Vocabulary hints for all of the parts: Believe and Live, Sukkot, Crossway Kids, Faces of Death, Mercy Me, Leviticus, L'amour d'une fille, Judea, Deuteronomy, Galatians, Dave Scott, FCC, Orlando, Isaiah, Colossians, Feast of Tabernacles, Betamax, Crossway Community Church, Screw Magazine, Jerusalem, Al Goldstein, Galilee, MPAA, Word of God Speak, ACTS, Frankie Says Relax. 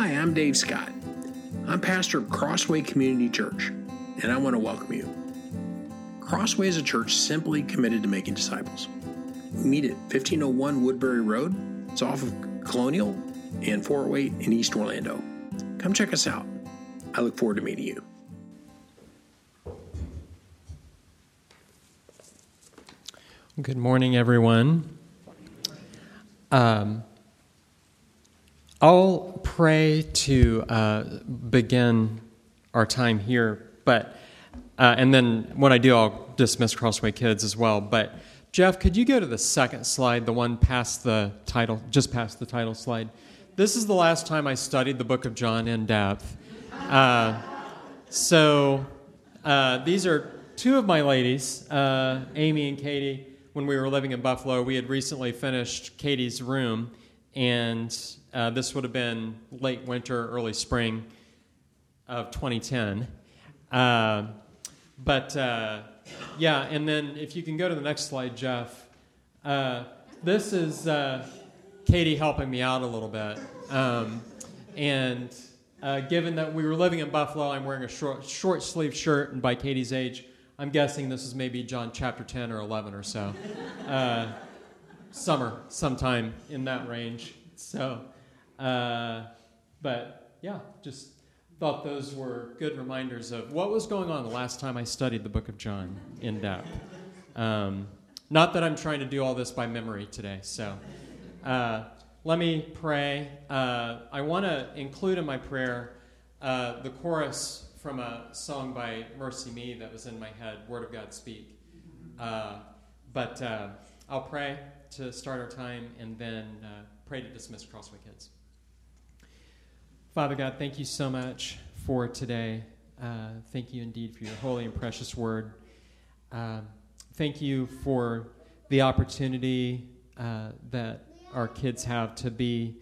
Hi, I'm Dave Scott. I'm pastor of Crossway Community Church, and I want to welcome you. Crossway is a church simply committed to making disciples. We meet at 1501 Woodbury Road. It's off of Colonial and Fort Wayne in East Orlando. Come check us out. I look forward to meeting you. Good morning, everyone. I'll pray to begin our time here, but and then when I do, I'll dismiss Crossway Kids as well. But Jeff, could you go to the second slide, the one past the title, just past the title slide? This is the last time I studied the book of John in depth. So these are two of my ladies, Amy and Katie. When we were living in Buffalo, we had recently finished Katie's room, and this would have been late winter, early spring of 2010. But and then if you can go to the next slide, Jeff. This is Katie helping me out a little bit. And given that we were living in Buffalo, I'm wearing a short sleeve shirt, and by Katie's age, I'm guessing this is maybe John chapter 10 or 11 or so. Summer, sometime in that range. So, just thought those were good reminders of what was going on the last time I studied the book of John in depth. Not that I'm trying to do all this by memory today, so let me pray. I want to include in my prayer the chorus from a song by Mercy Me that was in my head, Word of God Speak. But I'll pray to start our time and then pray to dismiss Crossway Kids. Father God, thank you so much for today. Thank you indeed for your holy and precious word. Thank you for the opportunity that our kids have to be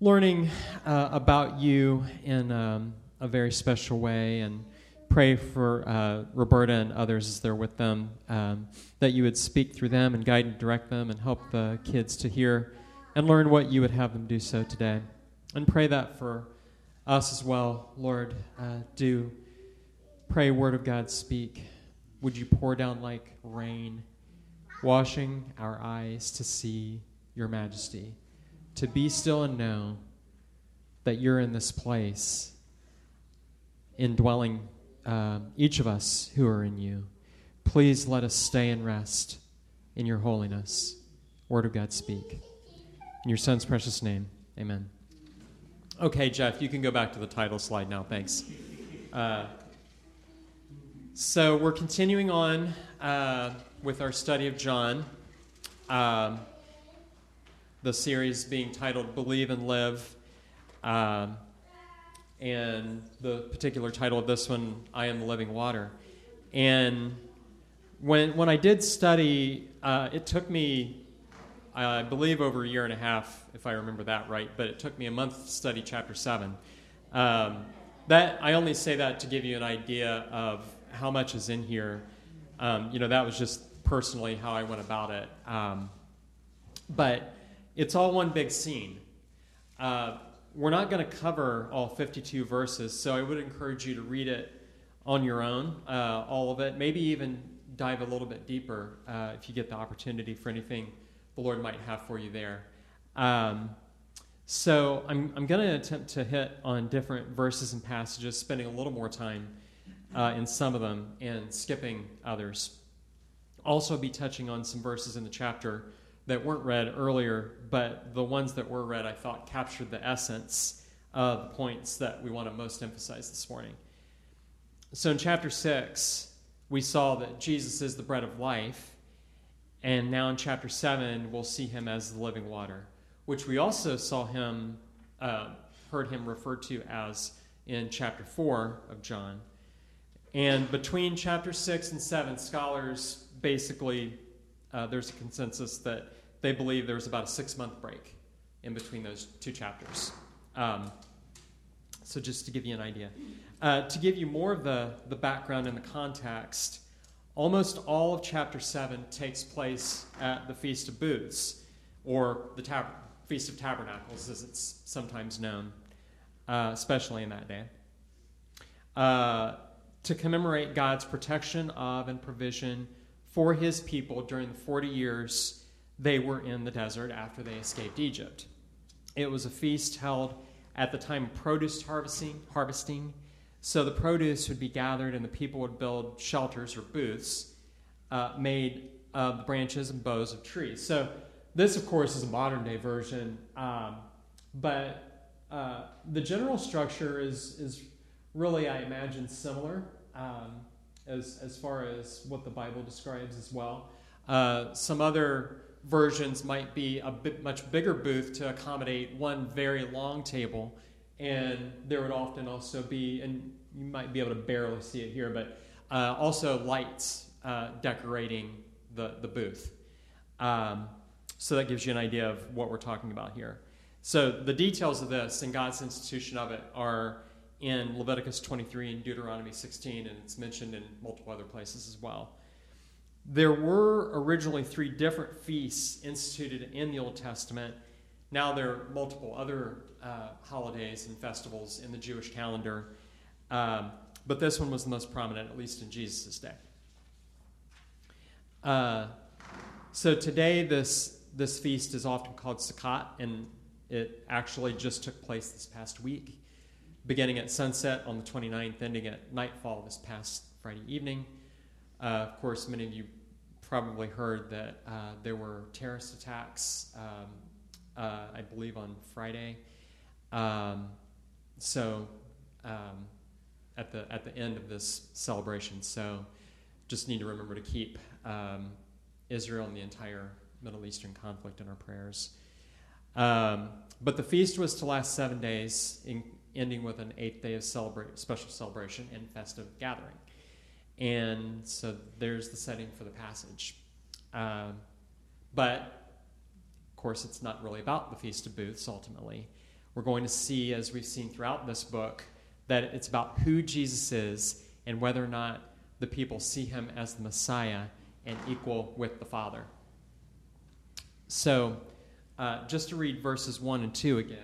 learning about you in a very special way, and pray for Roberta and others as they're with them, that you would speak through them and guide and direct them and help the kids to hear and learn what you would have them do so today. And pray that for us as well, Lord. Do pray, Word of God, speak. Would you pour down like rain, washing our eyes to see your majesty, to be still and know that you're in this place, indwelling each of us who are in you. Please let us stay and rest in your holiness. Word of God, speak. In your son's precious name, amen. Okay, Jeff, you can go back to the title slide now. Thanks. So we're continuing on with our study of John, the series being titled Believe and Live. And the particular title of this one, I Am the Living Water. And when I did study, it took me, I believe, over a year and a half, if I remember that right, but it took me a month to study chapter 7. That I only say that to give you an idea of how much is in here. That was just personally how I went about it. But it's all one big scene. We're not going to cover all 52 verses, so I would encourage you to read it on your own, all of it. Maybe even dive a little bit deeper if you get the opportunity for anything the Lord might have for you there. So I'm going to attempt to hit on different verses and passages, spending a little more time in some of them and skipping others. Also be touching on some verses in the chapter that weren't read earlier, but the ones that were read, I thought, captured the essence of the points that we want to most emphasize this morning. So in chapter 6, we saw that Jesus is the bread of life, and now in chapter 7, we'll see him as the living water, which we also saw him, heard him referred to as in chapter 4 of John. And between chapter 6 and 7, scholars basically, there's a consensus that they believe there was about a 6-month break in between those two chapters. So just to give you an idea. To give you more of the background and the context, almost all of chapter 7 takes place at the Feast of Booths, or the Feast of Tabernacles, as it's sometimes known. especially in that day, to commemorate God's protection of and provision for his people during the 40 years they were in the desert after they escaped Egypt. It was a feast held at the time of produce harvesting, so the produce would be gathered and the people would build shelters or booths made of the branches and boughs of trees. So this, of course, is a modern-day version, but the general structure is really, I imagine, similar as far as what the Bible describes as well. Some other versions might be a much bigger booth to accommodate one very long table, and there would often also be, and you might be able to barely see it here, but also lights decorating the booth. So that gives you an idea of what we're talking about here. So the details of this and God's institution of it are in Leviticus 23 and Deuteronomy 16, and it's mentioned in multiple other places as well. There were originally 3 different feasts instituted in the Old Testament. Now there are multiple other holidays and festivals in the Jewish calendar, but this one was the most prominent, at least in Jesus' day. So today this feast is often called Sukkot, and it actually just took place this past week, beginning at sunset on the 29th, ending at nightfall this past Friday evening. Of course, many of you probably heard that there were terrorist attacks, I believe, on Friday. So at the end of this celebration, so just need to remember to keep Israel and the entire Middle Eastern conflict in our prayers. But the feast was to last 7 days, ending with an 8th day of special celebration and festive gathering. And so there's the setting for the passage. But, of course, it's not really about the Feast of Booths, ultimately. We're going to see, as we've seen throughout this book, that it's about who Jesus is and whether or not the people see him as the Messiah and equal with the Father. So, just to read verses 1 and 2 again.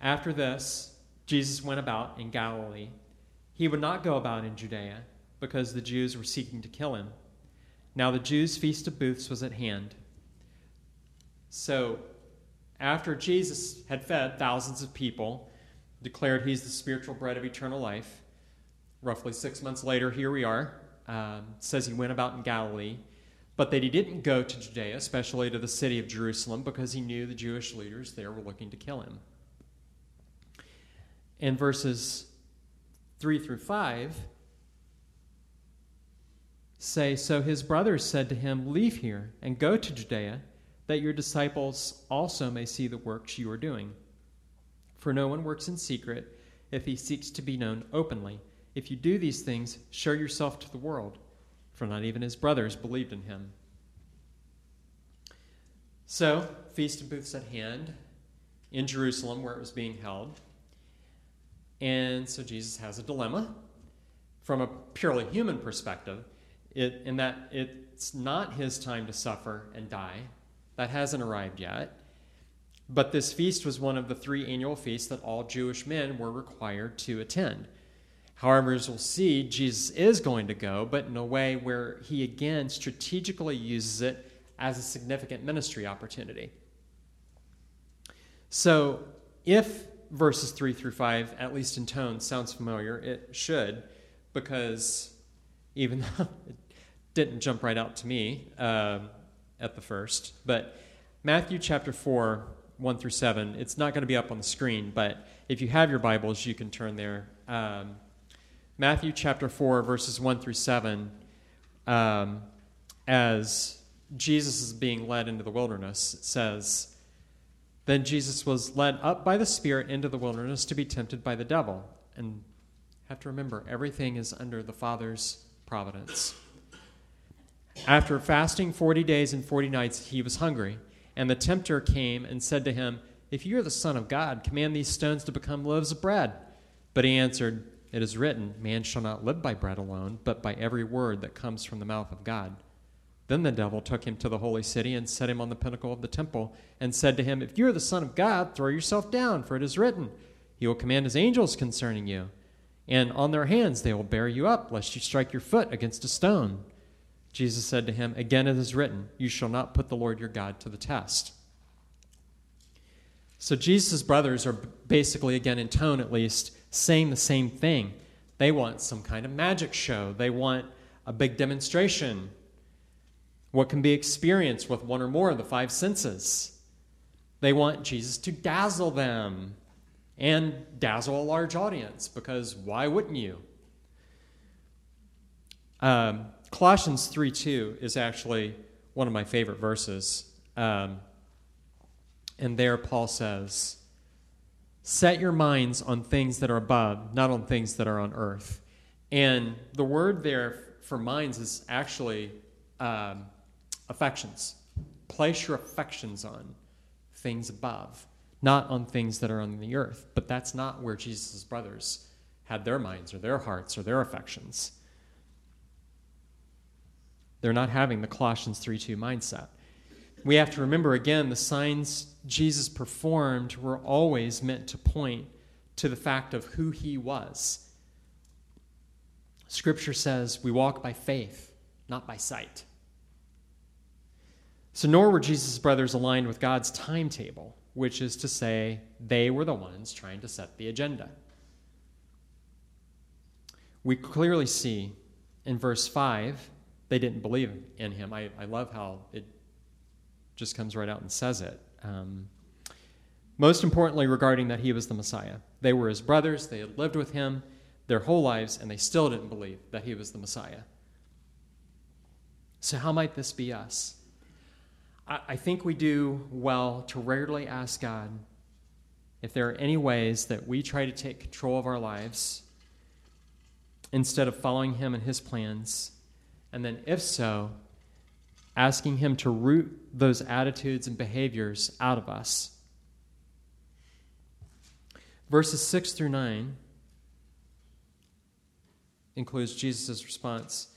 After this, Jesus went about in Galilee. He would not go about in Judea, because the Jews were seeking to kill him. Now the Jews' Feast of Booths was at hand. So after Jesus had fed thousands of people, declared he's the spiritual bread of eternal life, roughly 6 months later, here we are, says he went about in Galilee, but that he didn't go to Judea, especially to the city of Jerusalem, because he knew the Jewish leaders there were looking to kill him. In verses 3 through 5 say, so his brothers said to him, leave here and go to Judea, that your disciples also may see the works you are doing. For no one works in secret if he seeks to be known openly. If you do these things, show yourself to the world. For not even his brothers believed in him. So, Feast of Booths at hand in Jerusalem, where it was being held. And so Jesus has a dilemma from a purely human perspective, in that it's not his time to suffer and die. That hasn't arrived yet. But this feast was one of the 3 annual feasts that all Jewish men were required to attend. However, as we'll see, Jesus is going to go, but in a way where he again strategically uses it as a significant ministry opportunity. So if verses 3 through 5, at least in tone, sounds familiar. It should, because even though it didn't jump right out to me at the first, but Matthew chapter 4, 1 through 7, it's not going to be up on the screen, but if you have your Bibles, you can turn there. Matthew chapter 4, verses 1 through 7, as Jesus is being led into the wilderness, it says, then Jesus was led up by the Spirit into the wilderness to be tempted by the devil. And have to remember, everything is under the Father's providence. After fasting 40 days and 40 nights, he was hungry. And the tempter came and said to him, if you are the Son of God, command these stones to become loaves of bread. But he answered, it is written, man shall not live by bread alone, but by every word that comes from the mouth of God. Then the devil took him to the holy city and set him on the pinnacle of the temple and said to him, If you are the Son of God, throw yourself down, for it is written, He will command His angels concerning you, and on their hands they will bear you up, lest you strike your foot against a stone. Jesus said to him, Again it is written, You shall not put the Lord your God to the test. So Jesus' brothers are basically, again in tone at least, saying the same thing. They want some kind of magic show. They want a big demonstration. What can be experienced with one or more of the five senses? They want Jesus to dazzle them and dazzle a large audience, because why wouldn't you? Colossians 3:2 is actually one of my favorite verses. And there Paul says, Set your minds on things that are above, not on things that are on earth. And the word there for minds is actually affections. Place your affections on things above, not on things that are on the earth. But that's not where Jesus' brothers had their minds or their hearts or their affections. They're not having the Colossians 3:2 mindset. We have to remember, again, the signs Jesus performed were always meant to point to the fact of who he was. Scripture says we walk by faith, not by sight. So nor were Jesus' brothers aligned with God's timetable, which is to say they were the ones trying to set the agenda. We clearly see in verse 5, they didn't believe in him. I love how it just comes right out and says it. Most importantly, regarding that he was the Messiah. They were his brothers. They had lived with him their whole lives, and they still didn't believe that he was the Messiah. So how might this be us? I think we do well to rarely ask God if there are any ways that we try to take control of our lives instead of following him and his plans. And then if so, asking him to root those attitudes and behaviors out of us. Verses 6 through 9 includes Jesus' response.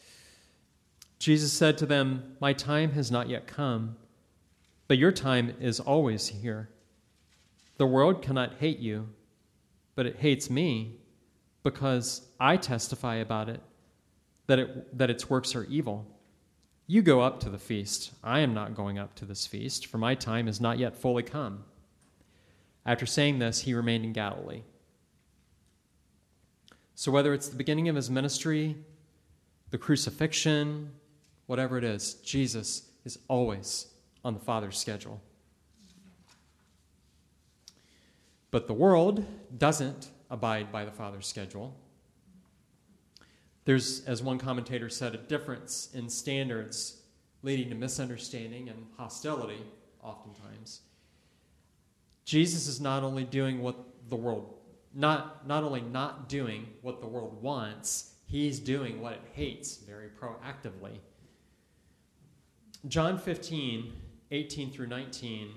Jesus said to them, My time has not yet come, but your time is always here. The world cannot hate you, but it hates me because I testify about it. That its works are evil. You go up to the feast. I am not going up to this feast, for my time is not yet fully come. After saying this, he remained in Galilee. So whether it's the beginning of his ministry, the crucifixion, whatever it is, Jesus is always on the Father's schedule. But the world doesn't abide by the Father's schedule. There's, as one commentator said, a difference in standards leading to misunderstanding and hostility oftentimes. Jesus is not only doing what the world, not only not doing what the world wants, he's doing what it hates very proactively. John 15, 18 through 19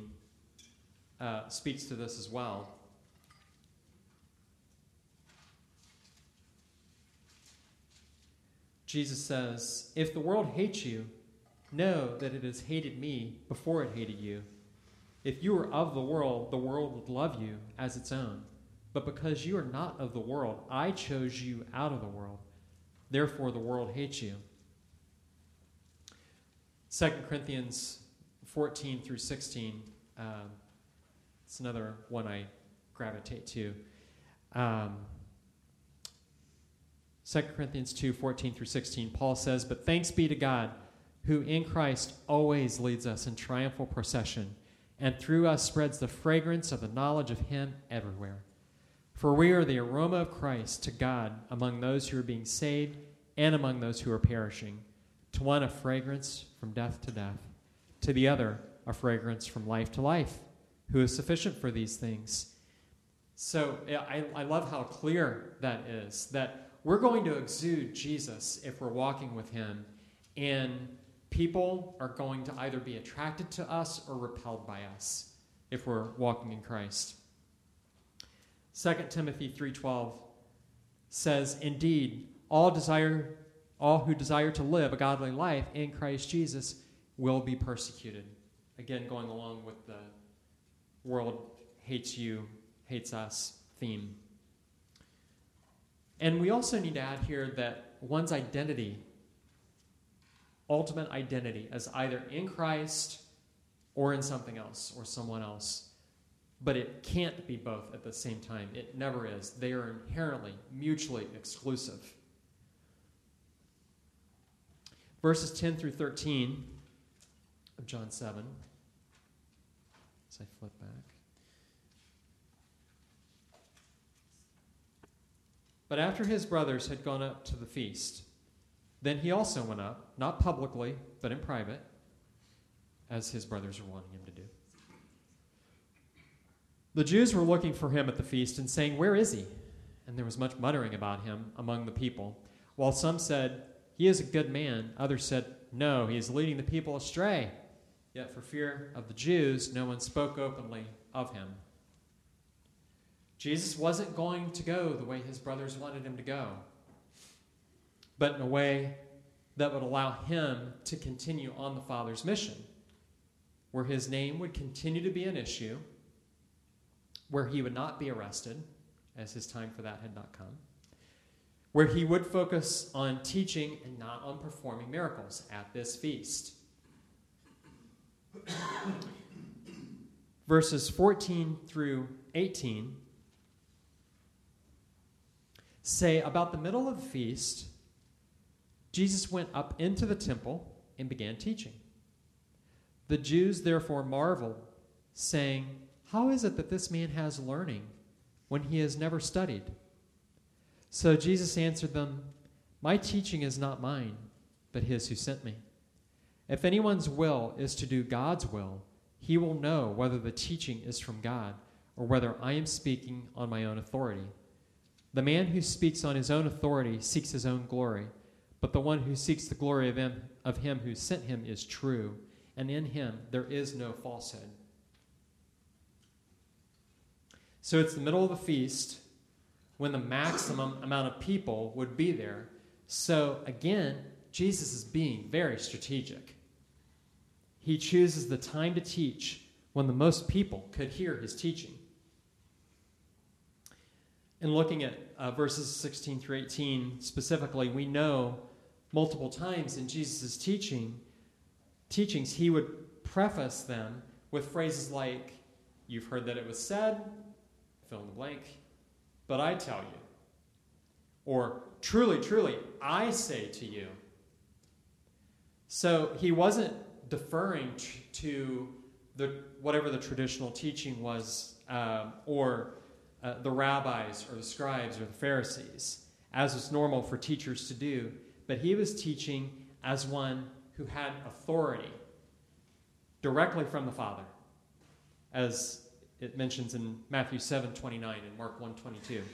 speaks to this as well. Jesus says, If the world hates you, know that it has hated me before it hated you. If you were of the world would love you as its own. But because you are not of the world, I chose you out of the world. Therefore, the world hates you. 2 Corinthians 14 through 16. It's another one I gravitate to. 2 Corinthians 2, 14 through 16, Paul says, But thanks be to God, who in Christ always leads us in triumphal procession, and through us spreads the fragrance of the knowledge of him everywhere. For we are the aroma of Christ to God among those who are being saved and among those who are perishing. To one a fragrance from death to death, to the other a fragrance from life to life. Who is sufficient for these things? So I love how clear that is, that we're going to exude Jesus if we're walking with him, and people are going to either be attracted to us or repelled by us if we're walking in Christ. 2 Timothy 3:12 says, Indeed, all who desire to live a godly life in Christ Jesus will be persecuted. Again, going along with the world hates you, hates us theme. And we also need to add here that one's identity, ultimate identity, is either in Christ or in something else or someone else. But it can't be both at the same time. It never is. They are inherently mutually exclusive. Verses 10 through 13 of John 7. As I flip back. But after his brothers had gone up to the feast, then he also went up, not publicly, but in private, as his brothers were wanting him to do. The Jews were looking for him at the feast and saying, "Where is he?" And there was much muttering about him among the people, while some said, "He is a good man." Others said, "No, he is leading the people astray." Yet for fear of the Jews, no one spoke openly of him. Jesus wasn't going to go the way his brothers wanted him to go, but in a way that would allow him to continue on the Father's mission, where his name would continue to be an issue, where he would not be arrested, as his time for that had not come, where he would focus on teaching and not on performing miracles at this feast. Verses 14 through 18 say, about the middle of the feast, Jesus went up into the temple and began teaching. The Jews therefore marveled, saying, "How is it that this man has learning when he has never studied?" So Jesus answered them, "My teaching is not mine, but his who sent me. If anyone's will is to do God's will, he will know whether the teaching is from God or whether I am speaking on my own authority. The man who speaks on his own authority seeks his own glory, but the one who seeks the glory of him who sent him is true, and in him there is no falsehood." So it's the middle of the feast, when the maximum amount of people would be there. So again, Jesus is being very strategic. He chooses the time to teach when the most people could hear his teaching. And looking at verses 16 through 18 specifically, we know multiple times in Jesus' teachings, he would preface them with phrases like, "You've heard that it was said," fill in the blank, "but I tell you," or "Truly, truly, I say to you." So he wasn't deferring to whatever the traditional teaching was, or the rabbis or the scribes or the Pharisees, as was normal for teachers to do, but he was teaching as one who had authority directly from the Father, as it mentions in Matthew 7:29 and Mark 1:22.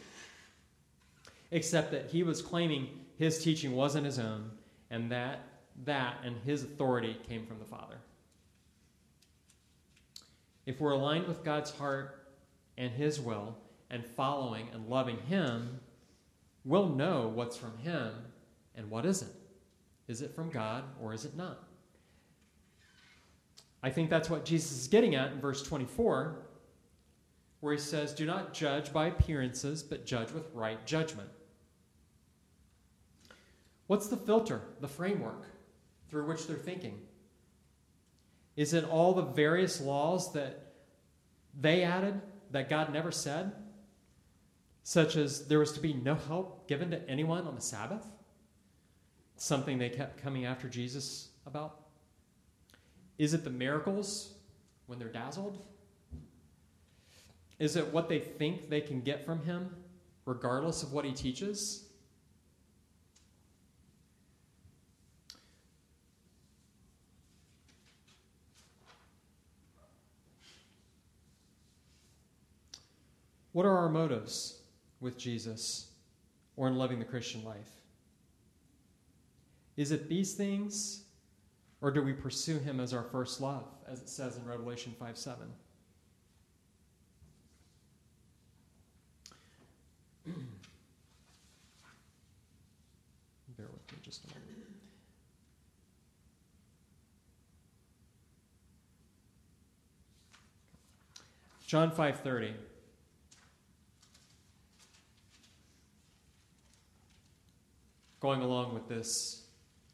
Except that he was claiming his teaching wasn't his own, and that and his authority came from the Father. If we're aligned with God's heart and his will and following and loving him, we'll know what's from him and what isn't. Is it from God or is it not? I think that's what Jesus is getting at in verse 24, where he says, "Do not judge by appearances, but judge with right judgment." What's the filter, the framework through which they're thinking? Is it all the various laws that they added that God never said, such as there was to be no help given to anyone on the Sabbath? Something they kept coming after Jesus about. Is it the miracles when they're dazzled? Is it what they think they can get from him, regardless of what he teaches? What are our motives with Jesus or in living the Christian life? Is it these things, or do we pursue him as our first love, as it says in Revelation 5:7? Bear with me just a moment. John 5:30. Going along with this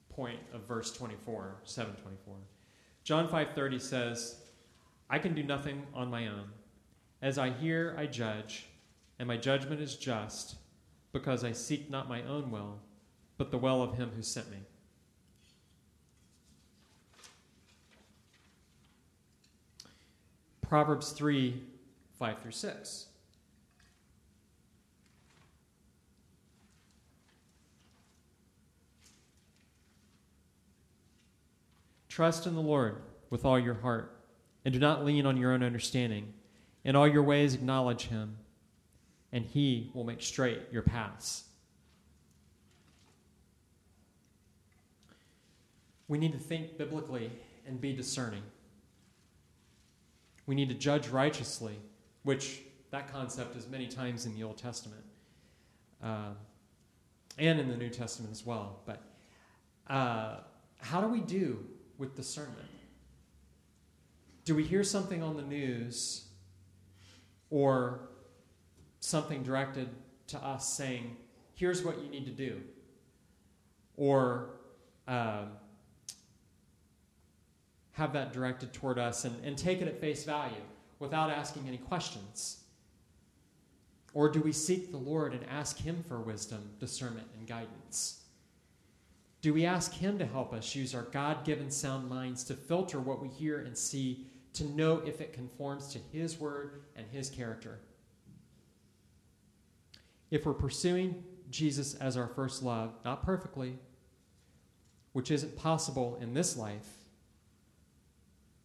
point of verse 24, 7:24. John 5:30 says, I can do nothing on my own. As I hear, I judge, and my judgment is just, because I seek not my own will, but the will of him who sent me. Proverbs 3, 5 through 6. Trust in the Lord with all your heart, and do not lean on your own understanding. In all your ways acknowledge him, and he will make straight your paths. We need to think biblically and be discerning. We need to judge righteously, which that concept is many times in the Old Testament and in the New Testament as well. But how do we do with discernment? Do we hear something on the news or something directed to us saying, here's what you need to do? Or have that directed toward us and take it at face value without asking any questions? Or do we seek the Lord and ask him for wisdom, discernment, and guidance? Do we ask him to help us use our God-given sound minds to filter what we hear and see to know if it conforms to his word and his character? If we're pursuing Jesus as our first love, not perfectly, which isn't possible in this life,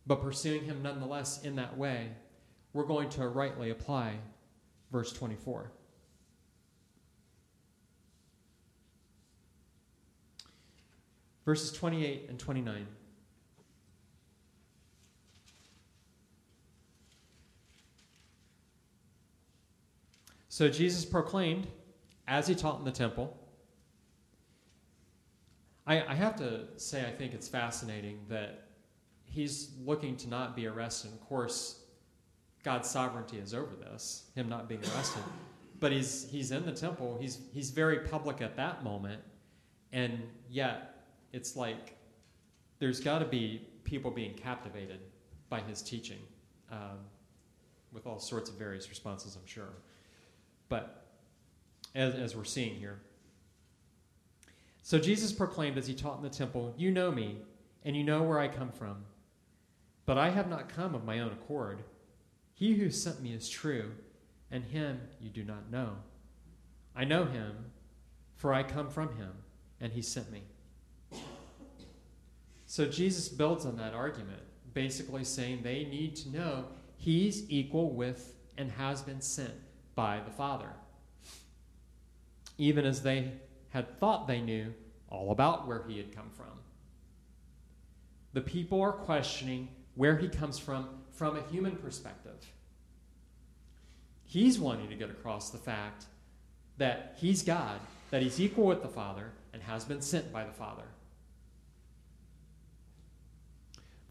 but pursuing him nonetheless in that way, we're going to rightly apply verse 24. Verses 28 and 29. So Jesus proclaimed, as he taught in the temple. I have to say, I think it's fascinating that he's looking to not be arrested. Of course, God's sovereignty is over this, him not being arrested. But he's in the temple. He's very public at that moment. And yet, it's like there's got to be people being captivated by his teaching with all sorts of various responses, I'm sure. But as we're seeing here. So Jesus proclaimed as he taught in the temple, you know me, and you know where I come from. But I have not come of my own accord. He who sent me is true, and him you do not know. I know him, for I come from him, and he sent me. So Jesus builds on that argument, basically saying they need to know he's equal with and has been sent by the Father, even as they had thought they knew all about where he had come from. The people are questioning where he comes from a human perspective. He's wanting to get across the fact that he's God, that he's equal with the Father, and has been sent by the Father.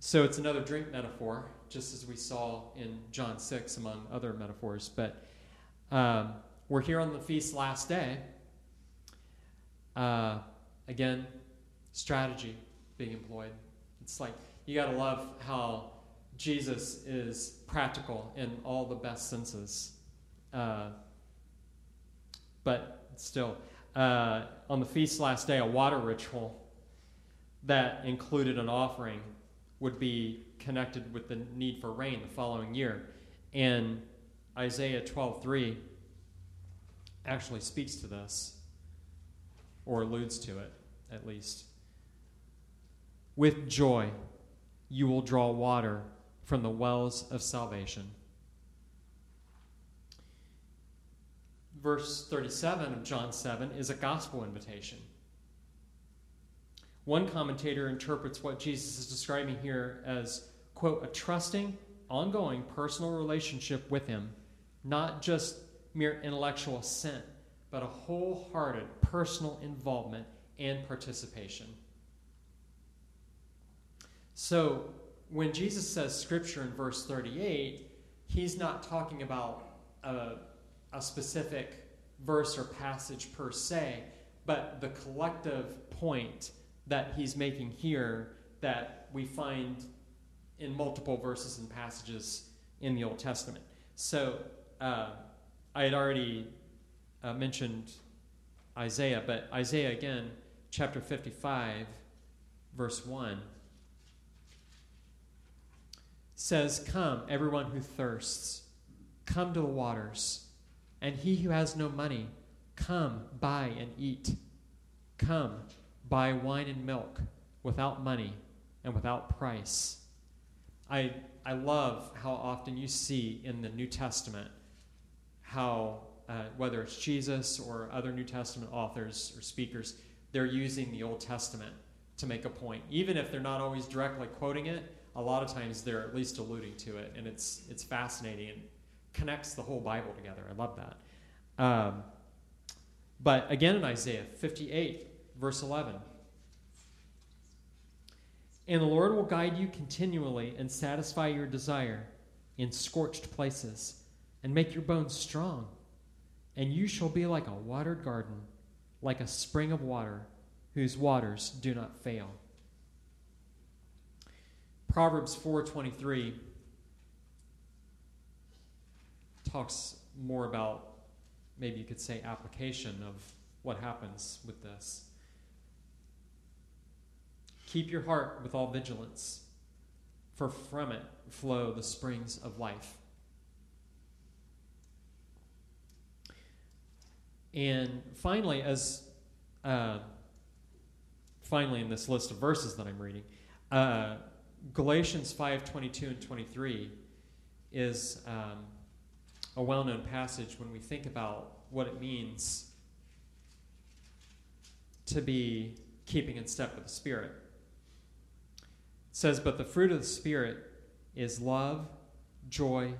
So it's another drink metaphor, just as we saw in John 6, among other metaphors. But we're here on the feast's last day. Again, strategy being employed. It's like, you got to love how Jesus is practical in all the best senses. But still, on the feast's last day, a water ritual that included an offering would be connected with the need for rain the following year. And Isaiah 12:3 actually speaks to this, or alludes to it, at least. With joy, you will draw water from the wells of salvation. Verse 37 of John 7 is a gospel invitation. One commentator interprets what Jesus is describing here as, quote, a trusting, ongoing personal relationship with him, not just mere intellectual assent, but a wholehearted personal involvement and participation. So when Jesus says Scripture in verse 38, he's not talking about a specific verse or passage per se, but the collective point that he's making here that we find in multiple verses and passages in the Old Testament. So I had already mentioned Isaiah, but Isaiah again, chapter 55, verse 1, says, "Come, everyone who thirsts, come to the waters. And he who has no money, come, buy and eat. Come, buy wine and milk without money and without price." I love how often you see in the New Testament how, whether it's Jesus or other New Testament authors or speakers, they're using the Old Testament to make a point. Even if they're not always directly quoting it, a lot of times they're at least alluding to it, and it's fascinating and connects the whole Bible together. I love that. But again in Isaiah 58, verse 11, "And the Lord will guide you continually and satisfy your desire in scorched places and make your bones strong. And you shall be like a watered garden, like a spring of water, whose waters do not fail." Proverbs 4:23 talks more about, maybe you could say, application of what happens with this. "Keep your heart with all vigilance, for from it flow the springs of life." And finally, finally in this list of verses that I'm reading, Galatians 5:22 and 23 is a well-known passage when we think about what it means to be keeping in step with the Spirit. It says, "But the fruit of the Spirit is love, joy,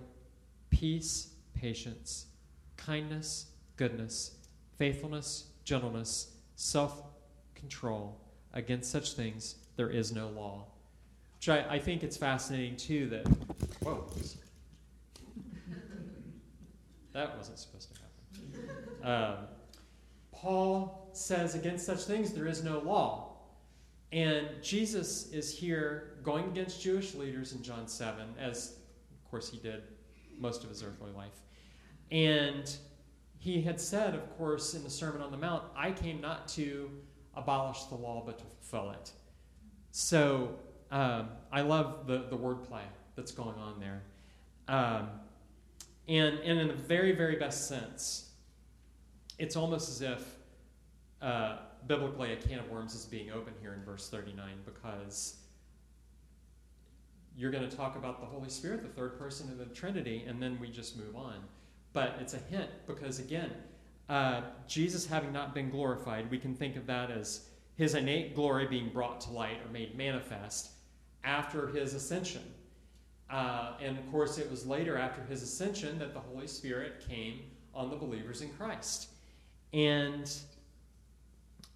peace, patience, kindness, goodness, faithfulness, gentleness, self-control. Against such things there is no law." Which I think it's fascinating, too, that... Whoa. That wasn't supposed to happen. Paul says, against such things there is no law. And Jesus is here going against Jewish leaders in John 7, as, of course, he did most of his earthly life. And he had said, of course, in the Sermon on the Mount, "I came not to abolish the law, but to fulfill it." So I love the wordplay that's going on there. And in the very, very best sense, it's almost as if biblically a can of worms is being opened here in verse 39, because you're going to talk about the Holy Spirit, the third person of the Trinity, and then we just move on. But it's a hint because, again, Jesus having not been glorified, we can think of that as his innate glory being brought to light or made manifest after his ascension. And, of course, it was later after his ascension that the Holy Spirit came on the believers in Christ. And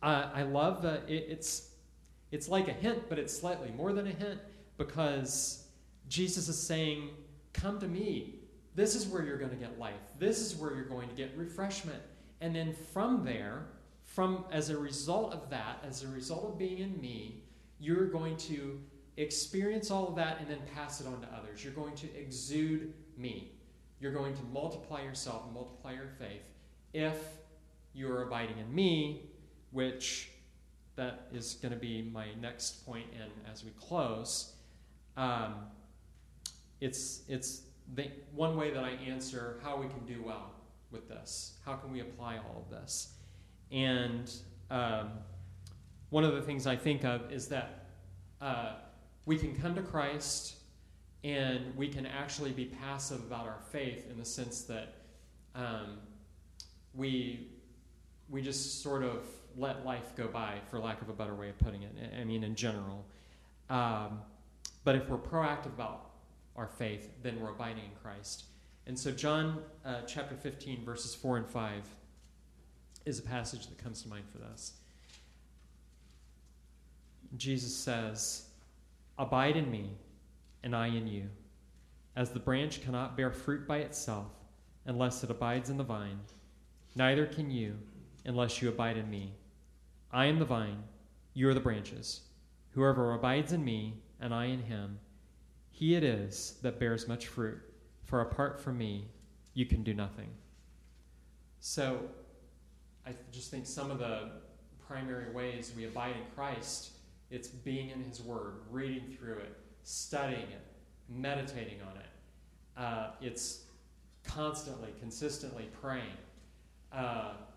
I love that it's like a hint, but it's slightly more than a hint, because Jesus is saying, "Come to me. This is where you're going to get life. This is where you're going to get refreshment." And then from there, as a result of that, as a result of being in me, you're going to experience all of that and then pass it on to others. You're going to exude me. You're going to multiply yourself and multiply your faith if you're abiding in me, which that is going to be my next point. And as we close, it's the one way that I answer how we can do well with this. How can we apply all of this? And one of the things I think of is that we can come to Christ And we can actually be passive about our faith in the sense that we just sort of let life go by, for lack of a better way of putting it. I mean, in general. But if we're proactive about our faith, then we're abiding in Christ. And so John chapter 15, verses 4 and 5 is a passage that comes to mind for this. Jesus says, "Abide in me, and I in you. As the branch cannot bear fruit by itself unless it abides in the vine, neither can you unless you abide in me. I am the vine, you are the branches. Whoever abides in me, and I in him, he it is that bears much fruit. For apart from me, you can do nothing." So I just think some of the primary ways we abide in Christ, it's being in his word, reading through it, studying it, meditating on it. It's constantly, consistently praying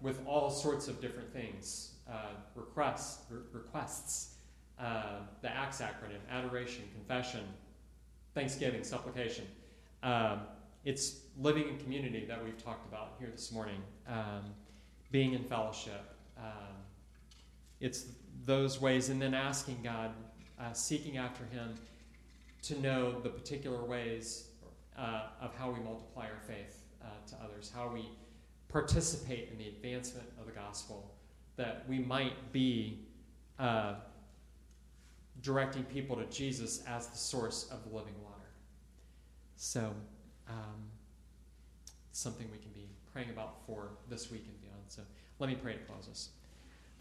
with all sorts of different things, requests, the ACTS acronym, adoration, confession, thanksgiving, supplication. It's living in community that we've talked about here this morning, being in fellowship. It's those ways, and then asking God, seeking after him to know the particular ways of how we multiply our faith to others, how we participate in the advancement of the gospel, that we might be directing people to Jesus as the source of the living water. So something we can be praying about for this week and beyond. So let me pray to close us.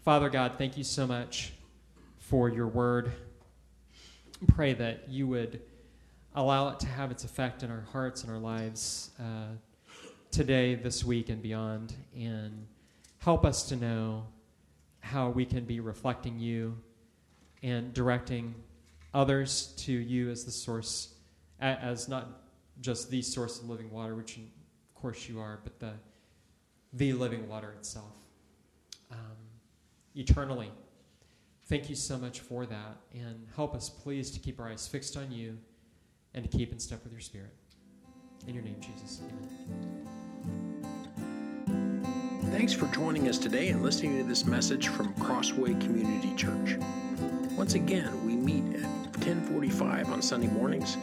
Father God, thank you so much for your word. Pray that you would allow it to have its effect in our hearts and our lives today, this week, and beyond, and help us to know how we can be reflecting you and directing others to you as the source, as not just the source of living water, which of course you are, but the living water itself, eternally. Thank you so much for that, and help us, please, to keep our eyes fixed on you and to keep in step with your Spirit. In your name, Jesus, amen. Thanks for joining us today and listening to this message from Crossway Community Church. Once again, we meet at 10:45 on Sunday mornings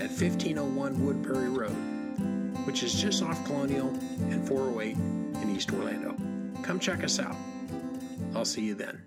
at 1501 Woodbury Road, which is just off Colonial and 408 in East Orlando. Come check us out. I'll see you then.